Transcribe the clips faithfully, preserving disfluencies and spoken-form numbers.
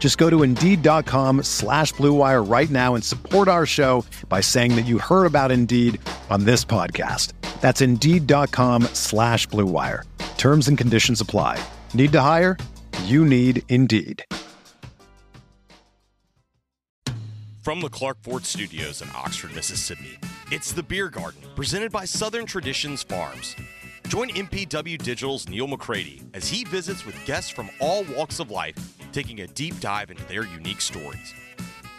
Just go to Indeed.com slash Blue Wire right now and support our show by saying that you heard about Indeed on this podcast. That's Indeed.com slash Blue Wire. Terms and conditions apply. Need to hire? You need Indeed. From the Clark Ford Studios in Oxford, Mississippi, it's The Beer Garden, presented by Southern Traditions Farms. Join M P W Digital's Neil McCready as he visits with guests from all walks of life, taking a deep dive into their unique stories.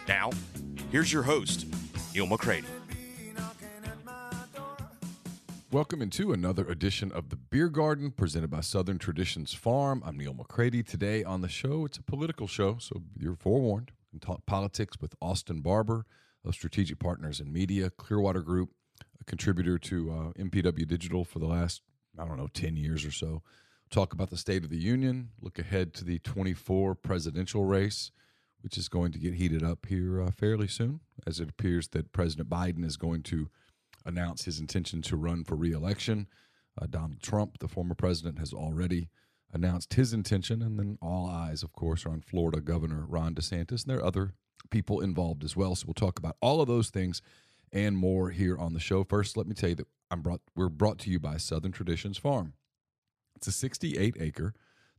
Now, here's your host, Neil McCready. Welcome into another edition of The Beer Garden, presented by Southern Traditions Farm. I'm Neil McCready. Today on the show, it's a political show, so you're forewarned. We can talk politics with Austin Barber of Strategic Partners in Media, Clearwater Group, a contributor to uh, M P W Digital for the last, I don't know, ten years or so. Talk about the State of the Union, look ahead to the twenty-four presidential race, which is going to get heated up here uh, fairly soon, as it appears that President Biden is going to announce his intention to run for re-election. Uh, Donald Trump, the former president, has already announced his intention, and then all eyes, of course, are on Florida Governor Ron DeSantis, and there are other people involved as well. So we'll talk about all of those things and more here on the show. First, let me tell you that I'm brought, we're brought to you by Southern Traditions Farm. It's a sixty-eight acre,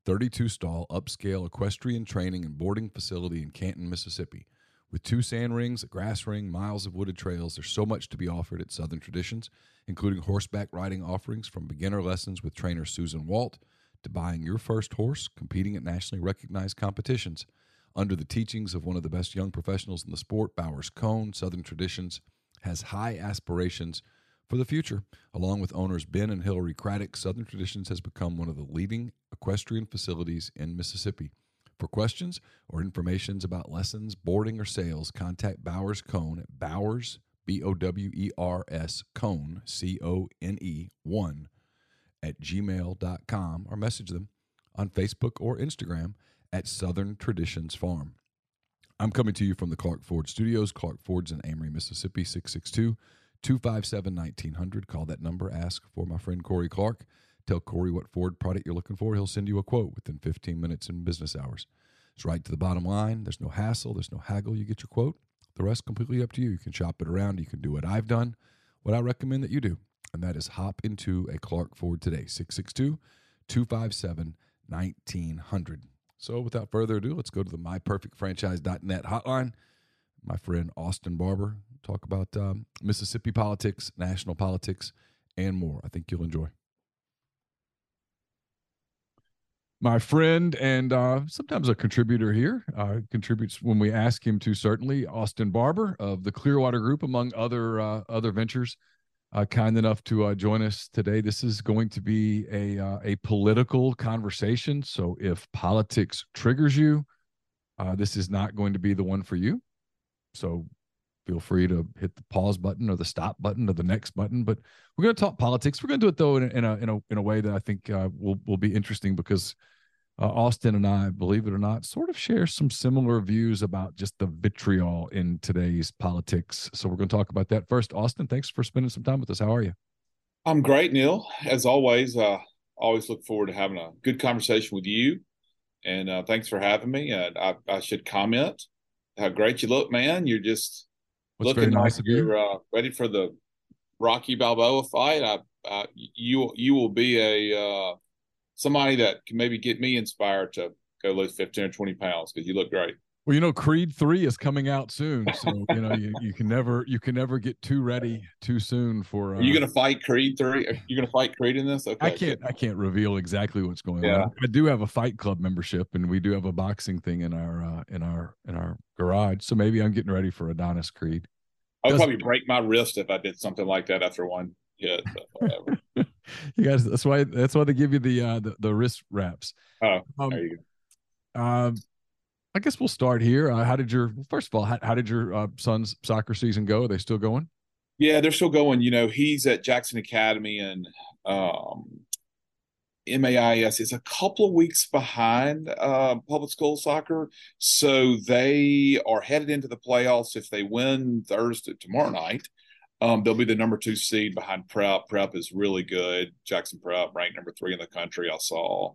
thirty-two stall, upscale equestrian training and boarding facility in Canton, Mississippi. With two sand rings, a grass ring, miles of wooded trails, there's so much to be offered at Southern Traditions, including horseback riding offerings from beginner lessons with trainer Susan Walt to buying your first horse, competing at nationally recognized competitions. Under the teachings of one of the best young professionals in the sport, Bowers Cone, Southern Traditions has high aspirations for the future. Along with owners Ben and Hillary Craddock, Southern Traditions has become one of the leading equestrian facilities in Mississippi. For questions or information about lessons, boarding, or sales, contact Bowers Cone at Bowers, B O W E R S, Cone, C O N E, one, at gmail dot com, or message them on Facebook or Instagram at Southern Traditions Farm. I'm coming to you from the Clark Ford Studios. Clark Ford's in Amory, Mississippi, six six two, two five seven, nineteen hundred. Call that number. Ask for my friend Corey Clark. Tell Corey what Ford product you're looking for. He'll send you a quote within fifteen minutes in business hours. It's right to the bottom line. There's no hassle. There's no haggle. You get your quote. The rest completely up to you. You can shop it around. You can do what I've done, what I recommend that you do, and that is hop into a Clark Ford today, six six two, two five seven, nineteen hundred. So without further ado, let's go to the My Perfect Franchise dot net hotline. My friend Austin Barber, talk about um, Mississippi politics, national politics, and more. I think you'll enjoy. My friend and uh, sometimes a contributor here, uh, contributes when we ask him to, certainly, Austin Barber of the Clearwater Group, among other uh, other ventures, uh, kind enough to uh, join us today. This is going to be a uh, a political conversation, so if politics triggers you, uh, this is not going to be the one for you. So feel free to hit the pause button or the stop button or the next button. But we're going to talk politics. We're going to do it, though, in a in a, in a, in a way that I think uh, will will be interesting, because uh, Austin and I, believe it or not, sort of share some similar views about just the vitriol in today's politics. So we're going to talk about that first. Austin, thanks for spending some time with us. How are you? I'm great, Neil. As always, uh, always look forward to having a good conversation with you. And uh, thanks for having me. Uh, I, I should comment how great you look, man. You're just What's looking nice like of you're you. uh, ready for the Rocky Balboa fight. I, I, you you will be a uh, somebody that can maybe get me inspired to go lose fifteen or twenty pounds, because you look great. Well, you know, Creed three is coming out soon, so you know you, you can never you can never get too ready too soon for. Uh, Are you gonna fight Creed three? You're gonna fight Creed in this? Okay. I can't I can't reveal exactly what's going yeah. on. I do have a Fight Club membership, and we do have a boxing thing in our uh, in our in our garage. So maybe I'm getting ready for Adonis Creed. I would Doesn't... probably break my wrist if I did something like that after one hit. Whatever. You guys, that's why that's why they give you the uh, the, the wrist wraps. Oh, um, there you go. Um. I guess we'll start here. Uh, how did your, first of all, how, how did your uh, son's soccer season go? Are they still going? Yeah, they're still going. You know, he's at Jackson Academy and um, M A I S is a couple of weeks behind uh, public school soccer. So they are headed into the playoffs. If they win Thursday, tomorrow night, um, they'll be the number two seed behind Prep. Prep is really good. Jackson Prep, ranked number three in the country, I saw.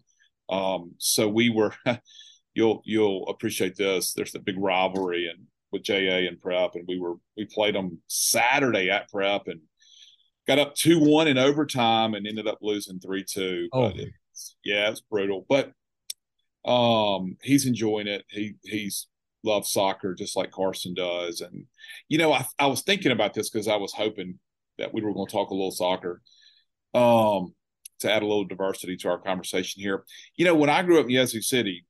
Um, so we were... You'll you'll appreciate this. There's the big rivalry and with J A and Prep, and we were we played them Saturday at Prep and got up two one in overtime and ended up losing three two. Oh, but it's, yeah, it's brutal. But um, he's enjoying it. He he's loves soccer just like Carson does. And you know, I I was thinking about this because I was hoping that we were going to talk a little soccer. Um, to add a little diversity to our conversation here. You know, when I grew up in Yazoo City,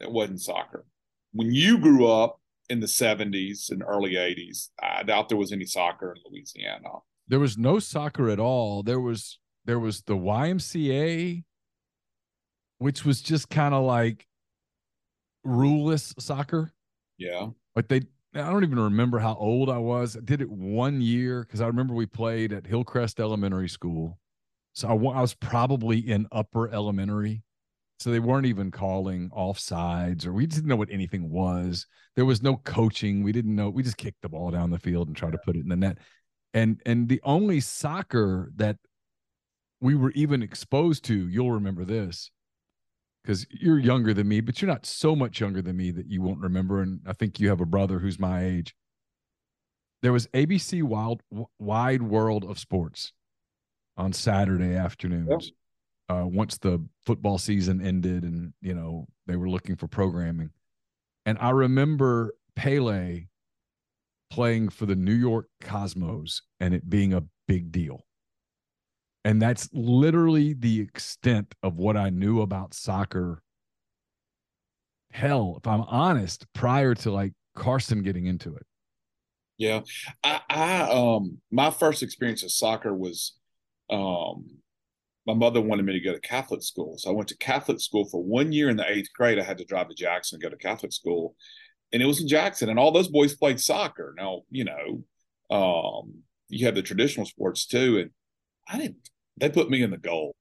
it wasn't soccer. When you grew up in the seventies and early eighties, I doubt there was any soccer in Louisiana. There was no soccer at all. There was there was the Y M C A, which was just kind of like ruleless soccer. Yeah. Like they, I don't even remember how old I was. I did it one year because I remember we played at Hillcrest Elementary School. So I, I was probably in upper elementary. So they weren't even calling offsides, or we didn't know what anything was. There was no coaching. We didn't know. We just kicked the ball down the field and tried to put it in the net. And and the only soccer that we were even exposed to, you'll remember this, because you're younger than me, but you're not so much younger than me that you won't remember. And I think you have a brother who's my age. There was A B C Wild Wide World of Sports on Saturday afternoons. Yep. Uh, once the football season ended and, you know, they were looking for programming. And I remember Pele playing for the New York Cosmos and it being a big deal. And that's literally the extent of what I knew about soccer. Hell, if I'm honest, prior to like Carson getting into it. Yeah. I, I um, my first experience of soccer was, um, my mother wanted me to go to Catholic school. So I went to Catholic school for one year in the eighth grade. I had to drive to Jackson and go to Catholic school. And it was in Jackson. And all those boys played soccer. Now, you know, um, you have the traditional sports too. And I didn't, they put me in the goal.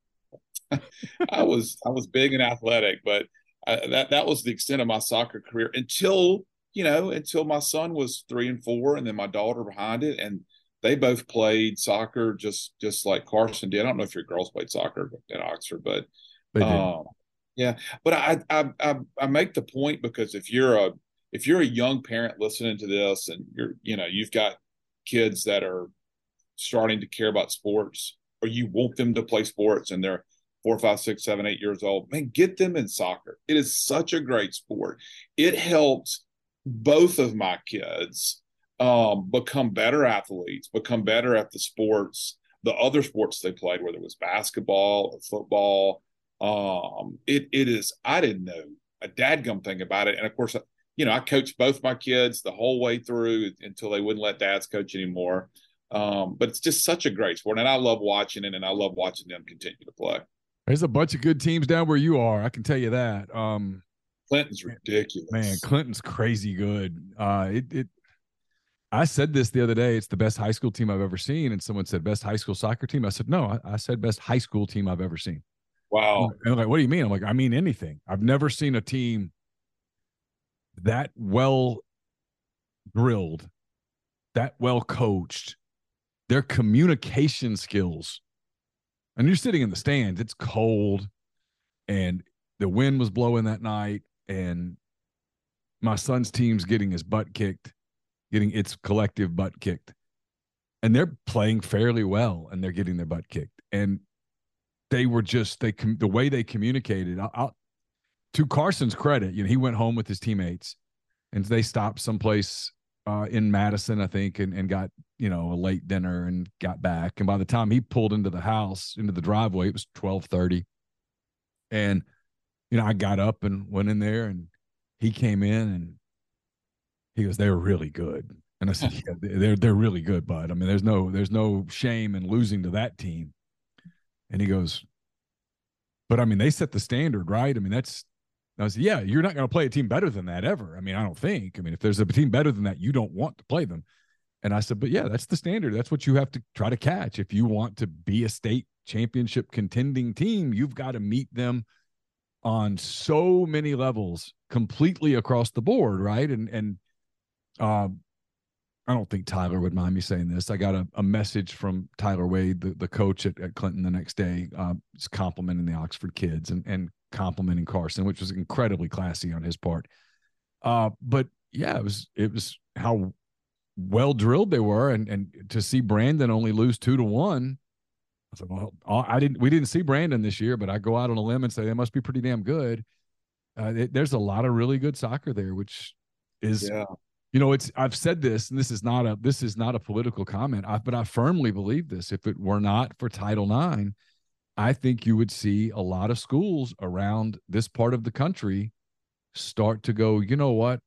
I was, I was big and athletic, but I, that, that was the extent of my soccer career until, you know, until my son was three and four and then my daughter behind it. And they both played soccer just, just like Carson did. I don't know if your girls played soccer at Oxford, but they um, yeah. But I, I I I make the point because if you're a if you're a young parent listening to this and you're you know you've got kids that are starting to care about sports or you want them to play sports and they're four, five, six, seven, eight years old, man, get them in soccer. It is such a great sport. It helps both of my kids. Um, become better athletes, become better at the sports, the other sports they played, whether it was basketball or football. Um, it it is, I didn't know a dadgum thing about it. And of course, you know, I coached both my kids the whole way through until they wouldn't let dads coach anymore. Um, but it's just such a great sport. And I love watching it and I love watching them continue to play. There's a bunch of good teams down where you are. I can tell you that. Um, Clinton's ridiculous. Man, Clinton's crazy good. Uh, it, it, I said this the other day, it's the best high school team I've ever seen. And someone said, best high school soccer team. I said, no, I, I said, best high school team I've ever seen. Wow. And I'm like, what do you mean? I'm like, I mean anything. I've never seen a team that well drilled, that well coached, their communication skills. And you're sitting in the stands, it's cold. And the wind was blowing that night. And my son's team's getting his butt kicked. getting its collective butt kicked, and they're playing fairly well and they're getting their butt kicked. And they were just, they, com- the way they communicated I, I, to Carson's credit, you know, he went home with his teammates and they stopped someplace uh, in Madison, I think, and, and got, you know, a late dinner and got back. And by the time he pulled into the house, into the driveway, it was twelve thirty. And, you know, I got up and went in there, and he came in and he goes, they were really good. And I said, yeah, they're, they're really good, bud. I mean, there's no, there's no shame in losing to that team. And he goes, but I mean, they set the standard, right? I mean, that's, I said, yeah, you're not going to play a team better than that ever. I mean, I don't think, I mean, if there's a team better than that, you don't want to play them. And I said, but yeah, that's the standard. That's what you have to try to catch. If you want to be a state championship contending team, you've got to meet them on so many levels, completely across the board. Right. And, and, um, I don't think Tyler would mind me saying this. I got a, a message from Tyler Wade, the, the coach at, at Clinton, the next day, uh, complimenting the Oxford kids and, and complimenting Carson, which was incredibly classy on his part. Uh, but yeah, it was, it was how well drilled they were. And, and to see Brandon only lose two to one, I said, well, I didn't, we didn't see Brandon this year, but I go out on a limb and say, they must be pretty damn good. Uh, it, there's a lot of really good soccer there, which is, yeah. You know, it's, I've said this, and this is not a, this is not a political comment, I, but I firmly believe this. If it were not for Title nine, I think you would see a lot of schools around this part of the country start to go, you know what,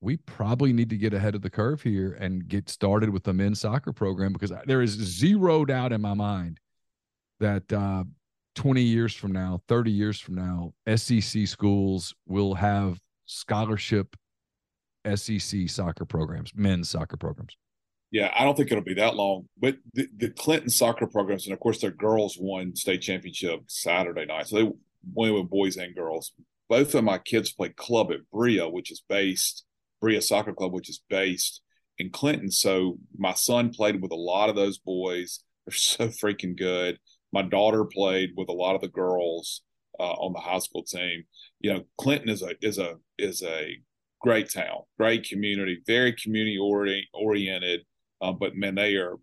we probably need to get ahead of the curve here and get started with the men's soccer program, because there is zero doubt in my mind that uh, twenty years from now, thirty years from now, S E C schools will have scholarship S E C soccer programs, men's soccer programs. Yeah, I don't think it'll be that long. But the, the Clinton soccer programs, and of course their girls won state championship Saturday night. So they won with boys and girls. Both of my kids play club at Bria, which is based, Bria Soccer Club, which is based in Clinton. So my son played with a lot of those boys. They're so freaking good. My daughter played with a lot of the girls uh, on the high school team. You know, Clinton is a is a is a great town, great community, very community ori- oriented. Uh, but man, they are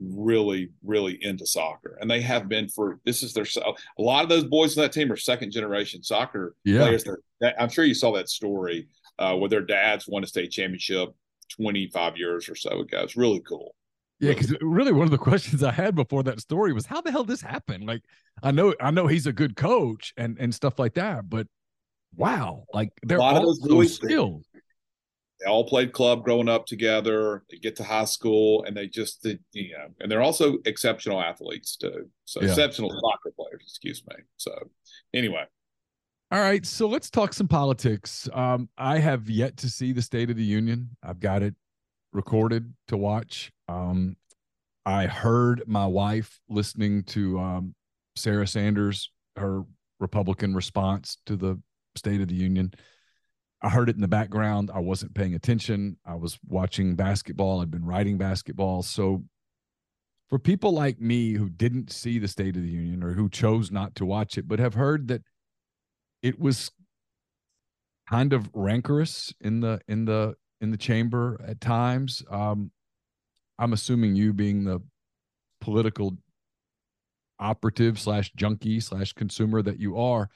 really, really into soccer, and they have been for. This is their a lot of those boys on that team are second generation soccer yeah. players. They're, I'm sure you saw that story uh, where their dads won a state championship twenty-five years or so ago. It's really cool. Yeah, because really, cool. really, one of the questions I had before that story was how the hell this happened. Like, I know, I know he's a good coach and and stuff like that, but. Wow, like they're a lot all of those boys skilled. They all played club growing up together. They get to high school, and they just, they, you know, and they're also exceptional athletes too. So yeah. exceptional soccer players, excuse me. So anyway, all right. So let's talk some politics. Um, I have yet to see the State of the Union. I've got it recorded to watch. Um, I heard my wife listening to um, Sarah Sanders, her Republican response to the State of the Union. I heard it in the background. I wasn't paying attention. I was watching basketball. I'd been writing basketball. So for people like me who didn't see the State of the Union or who chose not to watch it, but have heard that it was kind of rancorous in the, in the, in the chamber at times. Um, I'm assuming you being the political operative slash junkie slash consumer that you are,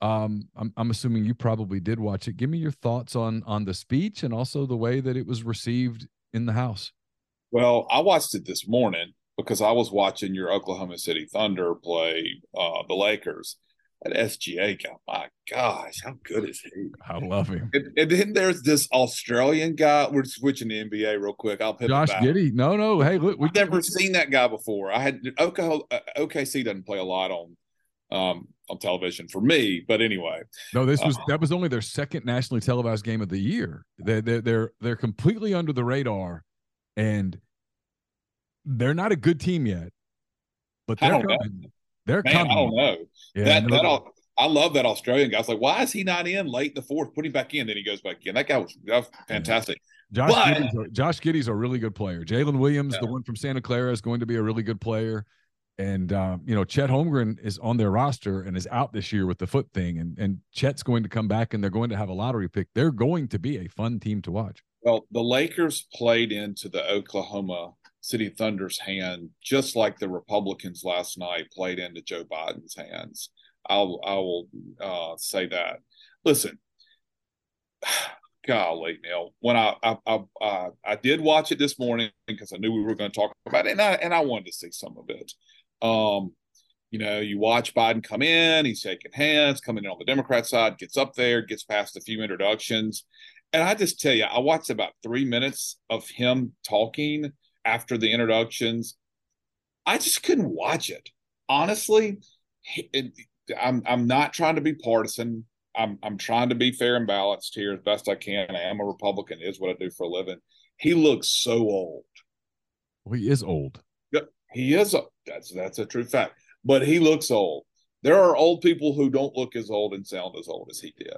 Um, I'm, I'm assuming you probably did watch it. Give me your thoughts on, on the speech and also the way that it was received in the House. Well, I watched it this morning because I was watching your Oklahoma City Thunder play uh, the Lakers. That S G A guy, my gosh, how good is he? I love him. And, and then there's this Australian guy. We're switching to N B A real quick. I'll pivot Josh back. Giddey. No, no. Hey, look, we've never seen that guy before. I had O K C doesn't play a lot on. Um, on television for me, but anyway. No, this was uh, that was only their second nationally televised game of the year. They're, they're they're they're completely under the radar, and they're not a good team yet. But they're coming. They're Man, coming. I don't know. Yeah, that, no, that all, I love that Australian guy. I was like, why is he not in late in the fourth? Put him back in, then he goes back in. That guy was, that was fantastic. Yeah. Josh, but, Giddey's a, Josh Giddey's a really good player. Jalen Williams, yeah. the one from Santa Clara, is going to be a really good player. And, uh, you know, Chet Holmgren is on their roster and is out this year with the foot thing. And, and Chet's going to come back, and they're going to have a lottery pick. They're going to be a fun team to watch. Well, the Lakers played into the Oklahoma City Thunder's hand, just like the Republicans last night played into Joe Biden's hands. I'll, I will uh, say that. Listen, golly, now when I I I, I, I did watch it this morning because I knew we were going to talk about it, and I and I wanted to see some of it. Um, you know, you watch Biden come in, he's shaking hands, coming in on the Democrat side, gets up there, gets past a few introductions, and I just tell you, I watched about three minutes of him talking after the introductions. I just couldn't watch it, honestly. It, I'm I'm not trying to be partisan. I'm I'm trying to be fair and balanced here as best I can. I am a Republican. It is what I do for a living. He looks so old. Well, he is old. Yep, he is. That's that's a true fact. But he looks old. There are old people who don't look as old and sound as old as he did.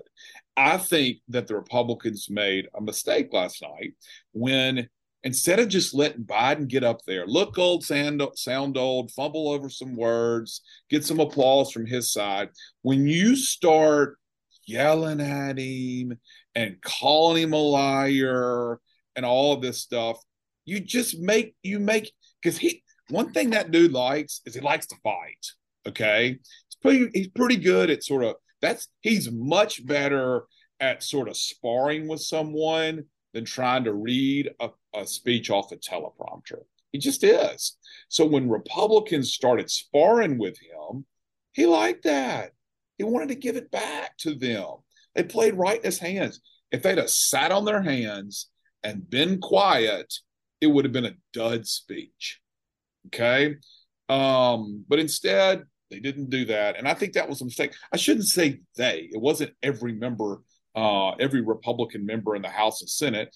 I think that the Republicans made a mistake last night when, instead of just letting Biden get up there, look old, sound, sound old, fumble over some words, get some applause from his side, when you start yelling at him and calling him a liar and all of this stuff, you just make, you make, because he, one thing that dude likes is he likes to fight, okay? He's pretty, he's pretty good at sort of, that's, he's much better at sort of sparring with someone than trying to read a, a speech off a teleprompter. He just is. So when Republicans started sparring with him, he liked that. He wanted to give it back to them. They played right in his hands. If they'd have sat on their hands and been quiet, it would have been a dud speech. Okay? Um, but instead, they didn't do that. And I think that was a mistake. I shouldn't say they. It wasn't every member Uh, every Republican member in the House and Senate.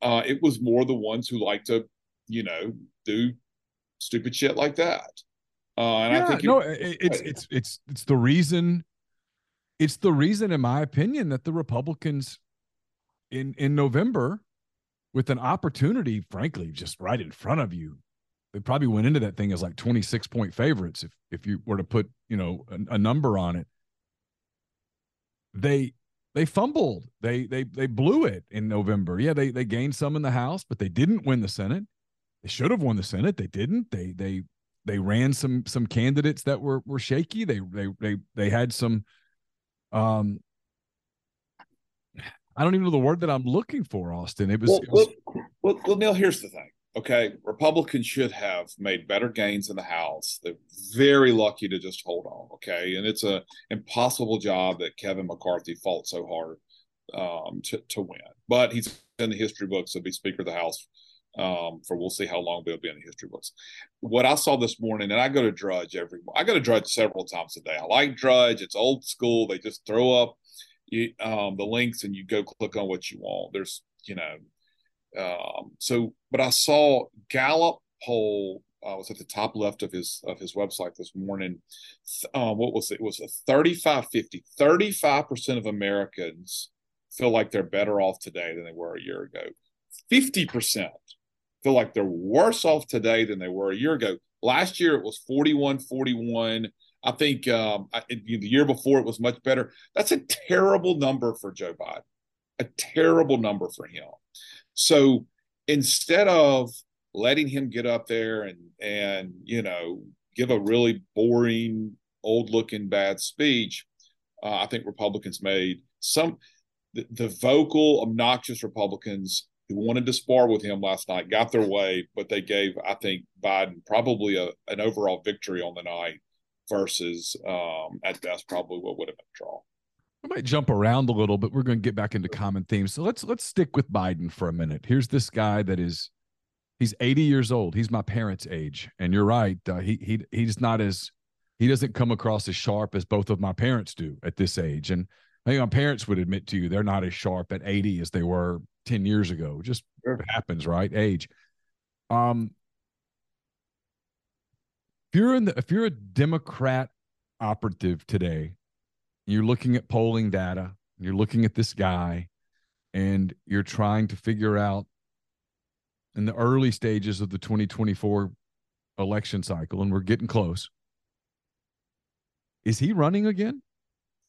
Uh, it was more the ones who like to, you know, do stupid shit like that. Uh, and yeah, I think no, it, it's it's it's it's the reason. It's the reason, in my opinion, that the Republicans in in November, with an opportunity, frankly, just right in front of you, they probably went into that thing as like twenty-six point favorites. If if you were to put, you know, a, a number on it, they. They fumbled. They they they blew it in November. Yeah, they they gained some in the House, but they didn't win the Senate. They should have won the Senate. They didn't. They they they ran some some candidates that were were shaky. They they they they had some. Um, I don't even know the word that I'm looking for, Austin. It was. Well, it was... well, well Neil, here's the thing. Okay, Republicans should have made better gains in the House. They're very lucky to just hold on, okay? And it's an impossible job that Kevin McCarthy fought so hard um, to, to win. But he's in the history books. He'll be Speaker of the House um, for we'll see how long he'll be in the history books. What I saw this morning, and I go to Drudge every – I go to Drudge several times a day. I like Drudge. It's old school. They just throw up um, the links and you go click on what you want. There's, you know – Um, so, but I saw Gallup poll, I uh, was at the top left of his, of his website this morning. Uh, what was it? It was a thirty-five fifty, thirty-five percent of Americans feel like they're better off today than they were a year ago. fifty percent feel like they're worse off today than they were a year ago. Last year it was forty-one forty-one. I think, um, I, the year before it was much better. That's a terrible number for Joe Biden, a terrible number for him. So instead of letting him get up there and, and, you know, give a really boring, old looking bad speech, uh, I think Republicans made some, the, the vocal, obnoxious Republicans who wanted to spar with him last night got their way, but they gave, I think, Biden probably a, an overall victory on the night versus um, at best probably what would have been a draw. We might jump around a little, but we're going to get back into common themes. So let's let's stick with Biden for a minute. Here's this guy that is, he's eighty years old. He's my parents' age, and you're right. Uh, he he he's not as he doesn't come across as sharp as both of my parents do at this age. And I think my parents would admit to you they're not as sharp at eighty as they were ten years ago. It just sure happens, right? Age. Um, if you're in the if you're a Democrat operative today, you're looking at polling data, you're looking at this guy, and you're trying to figure out in the early stages of the twenty twenty-four election cycle, and we're getting close, is he running again?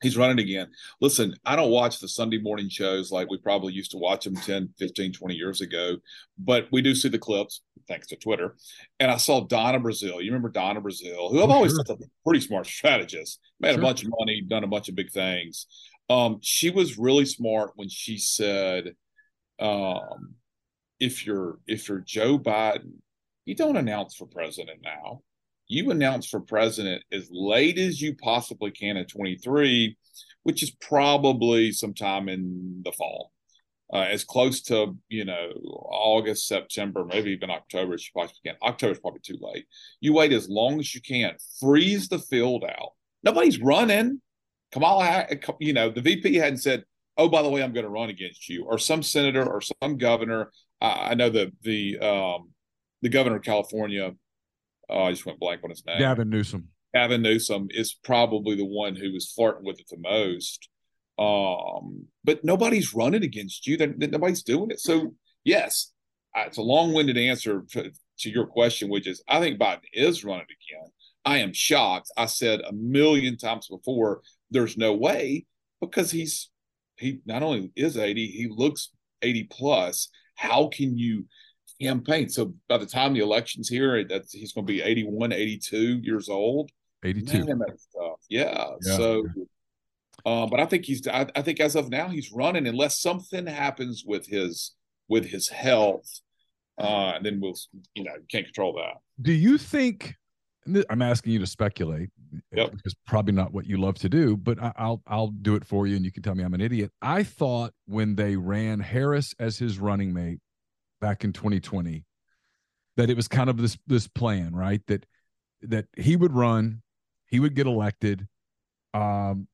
He's running again. Listen, I don't watch the Sunday morning shows like we probably used to watch them ten, fifteen, twenty years ago, but we do see the clips, thanks to Twitter. And I saw Donna Brazile. You remember Donna Brazile, who I've oh, always sure. thought was a pretty smart strategist, made sure. a bunch of money, done a bunch of big things. Um, she was really smart when she said Um, if you're if you're Joe Biden, you don't announce for president now. You announce for president as late as you possibly can in twenty-three, which is probably sometime in the fall, uh, as close to, you know, August, September, maybe even October as you possibly can. October is probably too late. You wait as long as you can. Freeze the field out. Nobody's running. Kamala, you know, the V P hadn't said, oh, by the way, I'm going to run against you, or some senator or some governor. I, I know the the um, the governor of California. Oh, I just went blank on his name. Gavin Newsom. Gavin Newsom is probably the one who was flirting with it the most. Um, but nobody's running against you. They're, nobody's doing it. So, yes, it's a long-winded answer to, to your question, which is I think Biden is running again. I am shocked. I said a million times before, there's no way, because he's he not only is eighty, he looks eighty plus. How can you campaign? So by the time the election's here, that's, he's going to be eighty-one, eighty-two years old. eighty-two. Man, that stuff. Yeah. yeah. So, uh, but I think he's, I, I think as of now he's running unless something happens with his, with his health. Uh, and then we'll, you know, can't control that. Do you think, I'm asking you to speculate, yep, because probably not what you love to do, but I, I'll I'll do it for you, and you can tell me I'm an idiot. I thought when they ran Harris as his running mate back in twenty twenty that it was kind of this this plan, right? That that he would run, he would get elected. Um,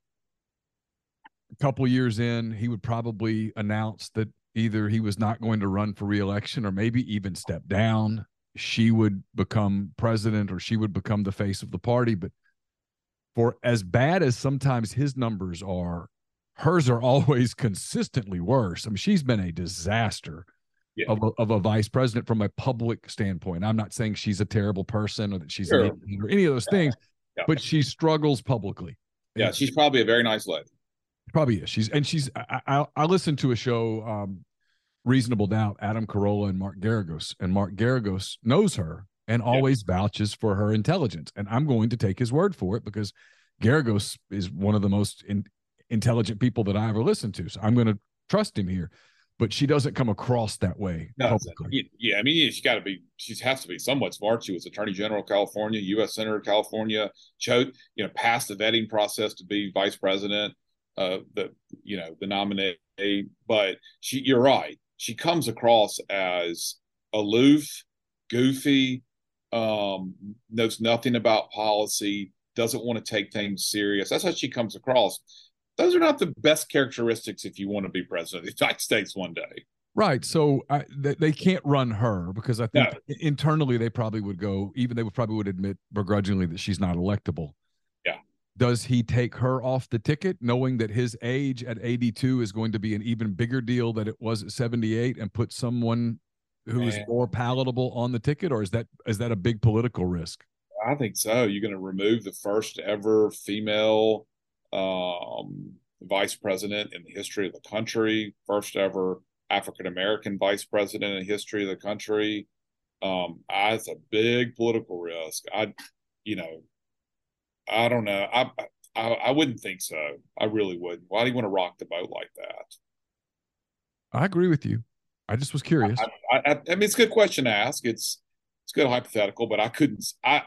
a couple years in, he would probably announce that either he was not going to run for reelection or maybe even step down. She would become president, or she would become the face of the party. But for as bad as sometimes his numbers are, hers are always consistently worse. I mean, she's been a disaster yeah. of, a, of a vice president from a public standpoint. I'm not saying she's a terrible person or that she's sure. an idiot or any of those yeah. things, yeah. but she struggles publicly. Yeah, and she's probably a very nice lady. Probably is. She's and she's. I I, I listened to a show. Um, Reasonable Doubt, Adam Carolla and Mark Garagos. And Mark Garagos knows her and always yeah. vouches for her intelligence. And I'm going to take his word for it because Garagos is one of the most in, intelligent people that I ever listened to. So I'm going to trust him here. But she doesn't come across that way. No, yeah, I mean, she's got to be, she has to be somewhat smart. She was Attorney General of California, U S Senator of California, chose, you know, passed the vetting process to be vice president, uh, the, you know, the nominee. But she, you're right. She comes across as aloof, goofy, um, knows nothing about policy, doesn't want to take things serious. That's how she comes across. Those are not the best characteristics if you want to be president of the United States one day. Right. So I, they, they can't run her because I think no. internally they probably would go, even they would probably would admit begrudgingly that she's not electable. Yeah. Does he take her off the ticket, knowing that his age at eighty-two is going to be an even bigger deal than it was at seventy-eight, and put someone who Man. is more palatable on the ticket? Or is that is that a big political risk? I think so. You're going to remove the first ever female um, vice president in the history of the country, first ever African-American vice president in the history of the country. Um, that's a big political risk. I, you know, I don't know. I, I I wouldn't think so. I really wouldn't. Why do you want to rock the boat like that? I agree with you. I just was curious. I, I, I, I mean, it's a good question to ask. It's it's a good hypothetical, but I couldn't. I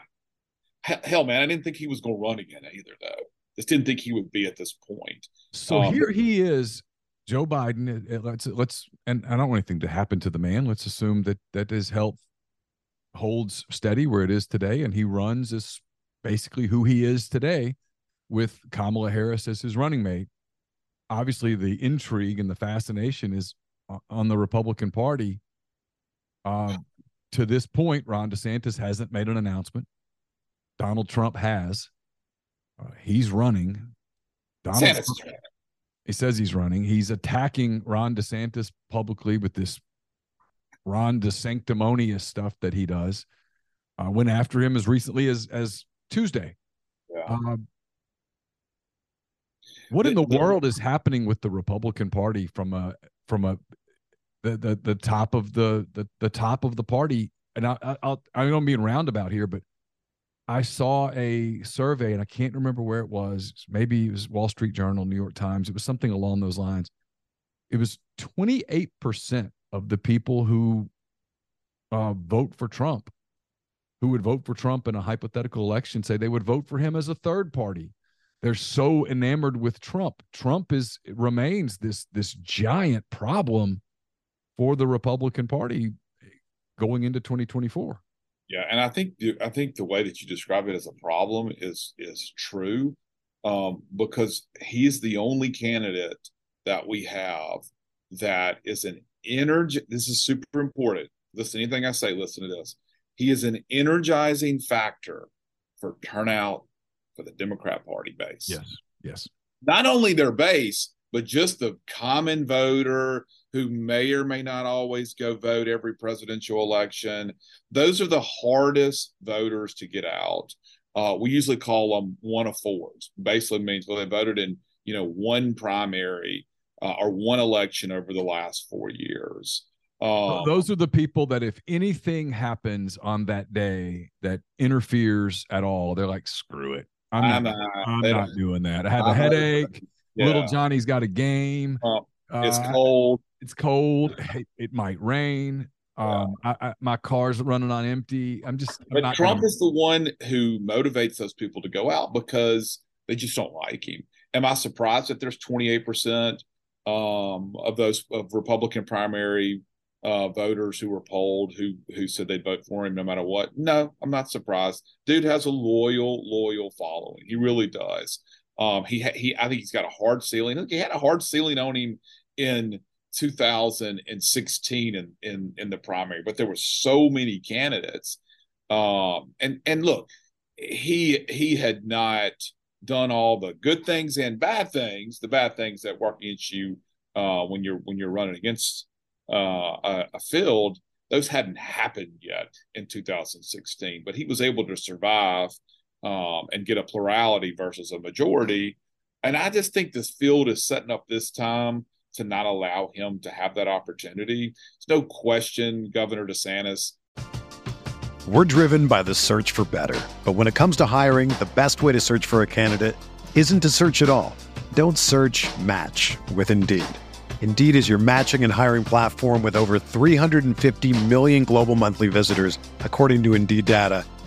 hell, man, I didn't think he was going to run again either, though. Just didn't think he would be at this point. So um, here he is, Joe Biden. Let's let's and I don't want anything to happen to the man. Let's assume that that his health holds steady where it is today, and he runs as basically who he is today with Kamala Harris as his running mate. Obviously the intrigue and the fascination is on the Republican Party. Uh, to this point, Ron DeSantis hasn't made an announcement. Donald Trump has. Uh, he's running. Donald Trump, he says he's running. He's attacking Ron DeSantis publicly with this Ron DeSanctimonious stuff that he does. Uh, went after him as recently as as Tuesday. Yeah. Um, what in the world is happening with the Republican Party from a from a the the, the top of the, the the top of the party? And I I I'll, I don't mean roundabout here, but I saw a survey and I can't remember where it was. Maybe it was Wall Street Journal, New York Times. It was something along those lines. it was twenty-eight percent of the people who uh, vote for Trump, who would vote for Trump in a hypothetical election, say they would vote for him as a third party. They're so enamored with Trump. Trump is remains this this giant problem for the Republican Party going into twenty twenty-four. Yeah, and I think the, I think the way that you describe it as a problem is is true, um, because he's the only candidate that we have that is an energy. This is super important. Listen, anything I say, listen to this. He is an energizing factor for turnout for the Democrat Party base. Yes, yes. Not only their base, but just the common voter who may or may not always go vote every presidential election. Those are the hardest voters to get out. Uh, we usually call them one of fours. Basically means well, they voted in you know one primary uh, or one election over the last four years. Um, Those are the people that if anything happens on that day that interferes at all, they're like, screw it. I'm not, I'm, I'm not doing that. I have I'm a headache. Yeah. Little Johnny's got a game. Uh, it's uh, cold. It's cold. It, it might rain. Yeah. Um, I, I, my car's running on empty. I'm just. I'm but not Trump gonna... is the one who motivates those people to go out because they just don't like him. Am I surprised that there's twenty-eight percent um, of those of Republican primary Uh, voters who were polled who who said they'd vote for him no matter what? No, I'm not surprised. Dude has a loyal, loyal following. He really does. Um, he he. I think he's got a hard ceiling. Look, he had a hard ceiling on him in two thousand sixteen in in, in the primary, but there were so many candidates. Um, and and look, he he had not done all the good things and bad things. The bad things that work against you uh, when you're when you're running against Uh, a, a field, those hadn't happened yet in two thousand sixteen, but he was able to survive um, and get a plurality versus a majority. And I just think this field is setting up this time to not allow him to have that opportunity. There's no question, Governor DeSantis. We're driven by the search for better, but when it comes to hiring, the best way to search for a candidate isn't to search at all. Don't search, match with Indeed. Indeed is your matching and hiring platform with over three hundred fifty million global monthly visitors, according to Indeed data,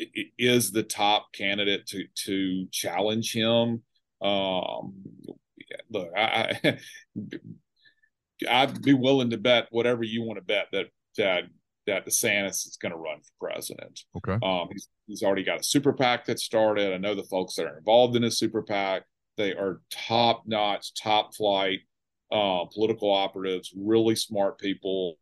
It is the top candidate to to challenge him. Um, look, I, I'd be willing to bet whatever you want to bet that that that DeSantis is going to run for president. Okay, um, he's he's already got a super PAC that started. I know the folks that are involved in his super PAC. They are top notch, top flight uh, political operatives, really smart people.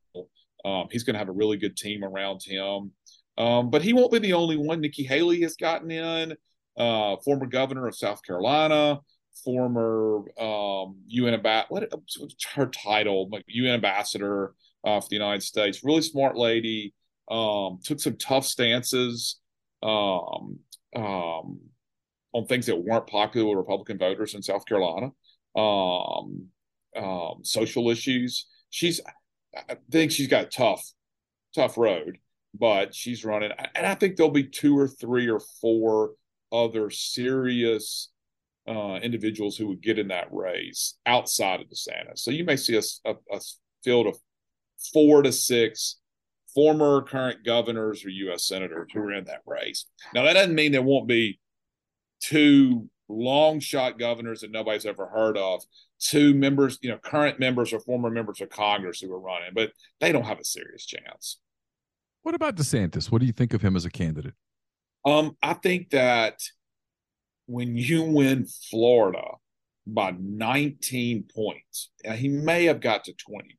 Um, he's going to have a really good team around him. Um, but he won't be the only one. Nikki Haley has gotten in, uh, former governor of South Carolina, former um, U N ambassador, what her title, U N ambassador uh, for the United States, really smart lady, um, took some tough stances um, um, on things that weren't popular with Republican voters in South Carolina, um, um, social issues. She's, I think she's got a tough, tough road, but she's running. And I think there'll be two or three or four other serious uh, individuals who would get in that race outside of DeSantis. So you may see a, a, a field of four to six former current governors or U S senators who are in that race. Now, that doesn't mean there won't be two long shot governors that nobody's ever heard of, two members, you know, current members or former members of Congress who are running, but they don't have a serious chance. What about DeSantis? What do you think of him as a candidate? Um, I think that when you win Florida by nineteen points, and he may have got to twenty,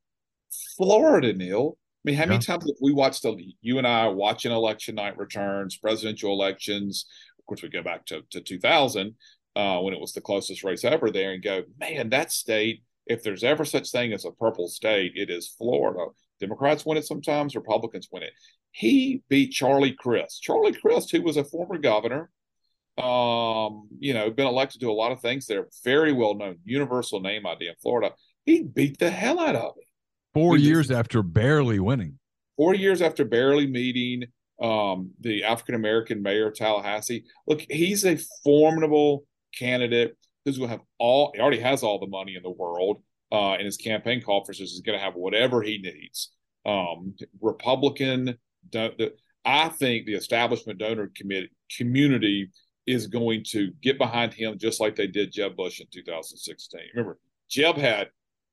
Florida, Neil. I mean, how many yeah. times have we watched, the, you and I watching election night returns, presidential elections? Of course, we go back to, to two thousand uh, when it was the closest race ever there and go, man, that state, if there's ever such thing as a purple state, it is Florida. Democrats win it sometimes, Republicans win it. He beat Charlie Crist. Charlie Crist, who was a former governor, um, you know, been elected to a lot of things there, very well-known, universal name idea in Florida. He beat the hell out of it. Four years after barely winning. Four years after barely meeting um, the African-American mayor of Tallahassee. Look, he's a formidable candidate who's going to have all – he already has all the money in the world. Uh, in his campaign conferences, is going to have whatever he needs. Um, Republican, don- the, I think the establishment donor committee, community is going to get behind him just like they did Jeb Bush in two thousand sixteen. Remember, Jeb had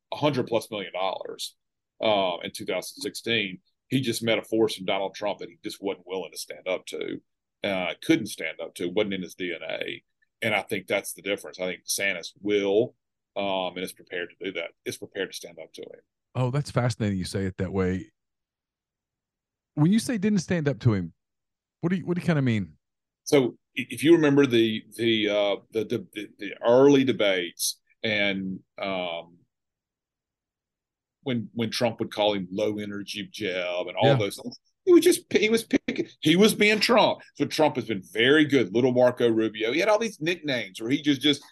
one hundred plus million dollars uh, in two thousand sixteen. He just met a force from Donald Trump that he just wasn't willing to stand up to, uh, couldn't stand up to, wasn't in his D N A. And I think that's the difference. I think DeSantis will. Um, and it's prepared to do that. It's prepared to stand up to him. Oh, that's fascinating. You say it that way. When you say didn't stand up to him, what do you what do you kind of mean? So, if you remember the the uh, the, the the early debates, and um, when when Trump would call him low energy Jeb and all yeah. those things, he was just he was picking he was being Trump. So Trump has been very good. Little Marco Rubio. He had all these nicknames where he just just.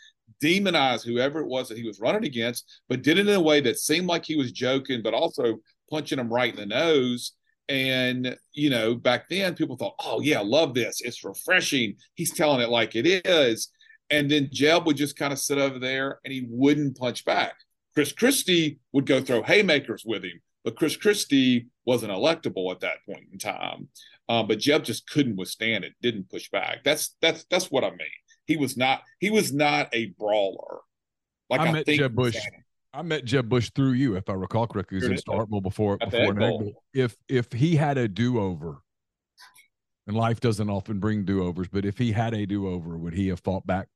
demonize whoever it was that he was running against, but did it in a way that seemed like he was joking, but also punching him right in the nose. And, you know, back then people thought, oh yeah, I love this. It's refreshing. He's telling it like it is. And then Jeb would just kind of sit over there and he wouldn't punch back. Chris Christie would go throw haymakers with him, but Chris Christie wasn't electable at that point in time. Um, but Jeb just couldn't withstand it, didn't push back. That's, that's, that's what I mean. He was not. He was not a brawler. Like I, I met think Jeb Bush. I met Jeb Bush through you, if I recall correctly. He was in Starkville before. before an if if he had a do over, and life doesn't often bring do overs, but if he had a do over, would he have fought back?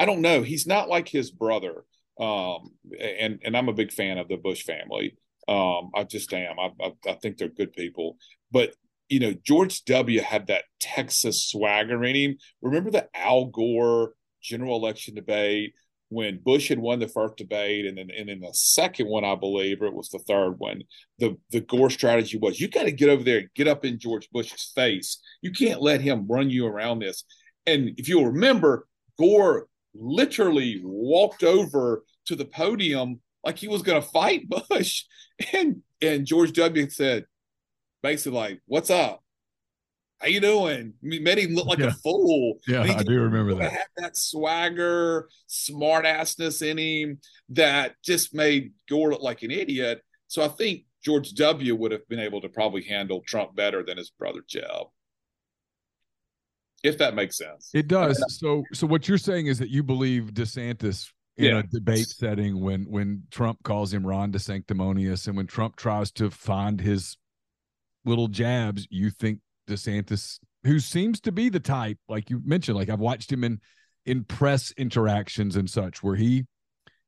I don't know. He's not like his brother. Um, and and I'm a big fan of the Bush family. Um, I just am. I, I I think they're good people, but. You know, George W. had that Texas swagger in him. Remember the Al Gore general election debate when Bush had won the first debate, and then and in the second one, I believe, or it was the third one, the, the Gore strategy was, you got to get over there and get up in George Bush's face. You can't let him run you around this. And if you'll remember, Gore literally walked over to the podium like he was going to fight Bush. And, and George W. said, basically, like, what's up? How you doing? I mean, made him look like yeah. a fool. Yeah, I do remember that. Had that swagger, smart-assness in him that just made Gore look like an idiot. So I think George W. would have been able to probably handle Trump better than his brother Jeb, if that makes sense. It does. So, so what you're saying is that you believe DeSantis in yeah. a debate setting, when when Trump calls him Ron DeSanctimonious and when Trump tries to find his little jabs, you think DeSantis, who seems to be the type, like you mentioned, like I've watched him in in press interactions and such, where he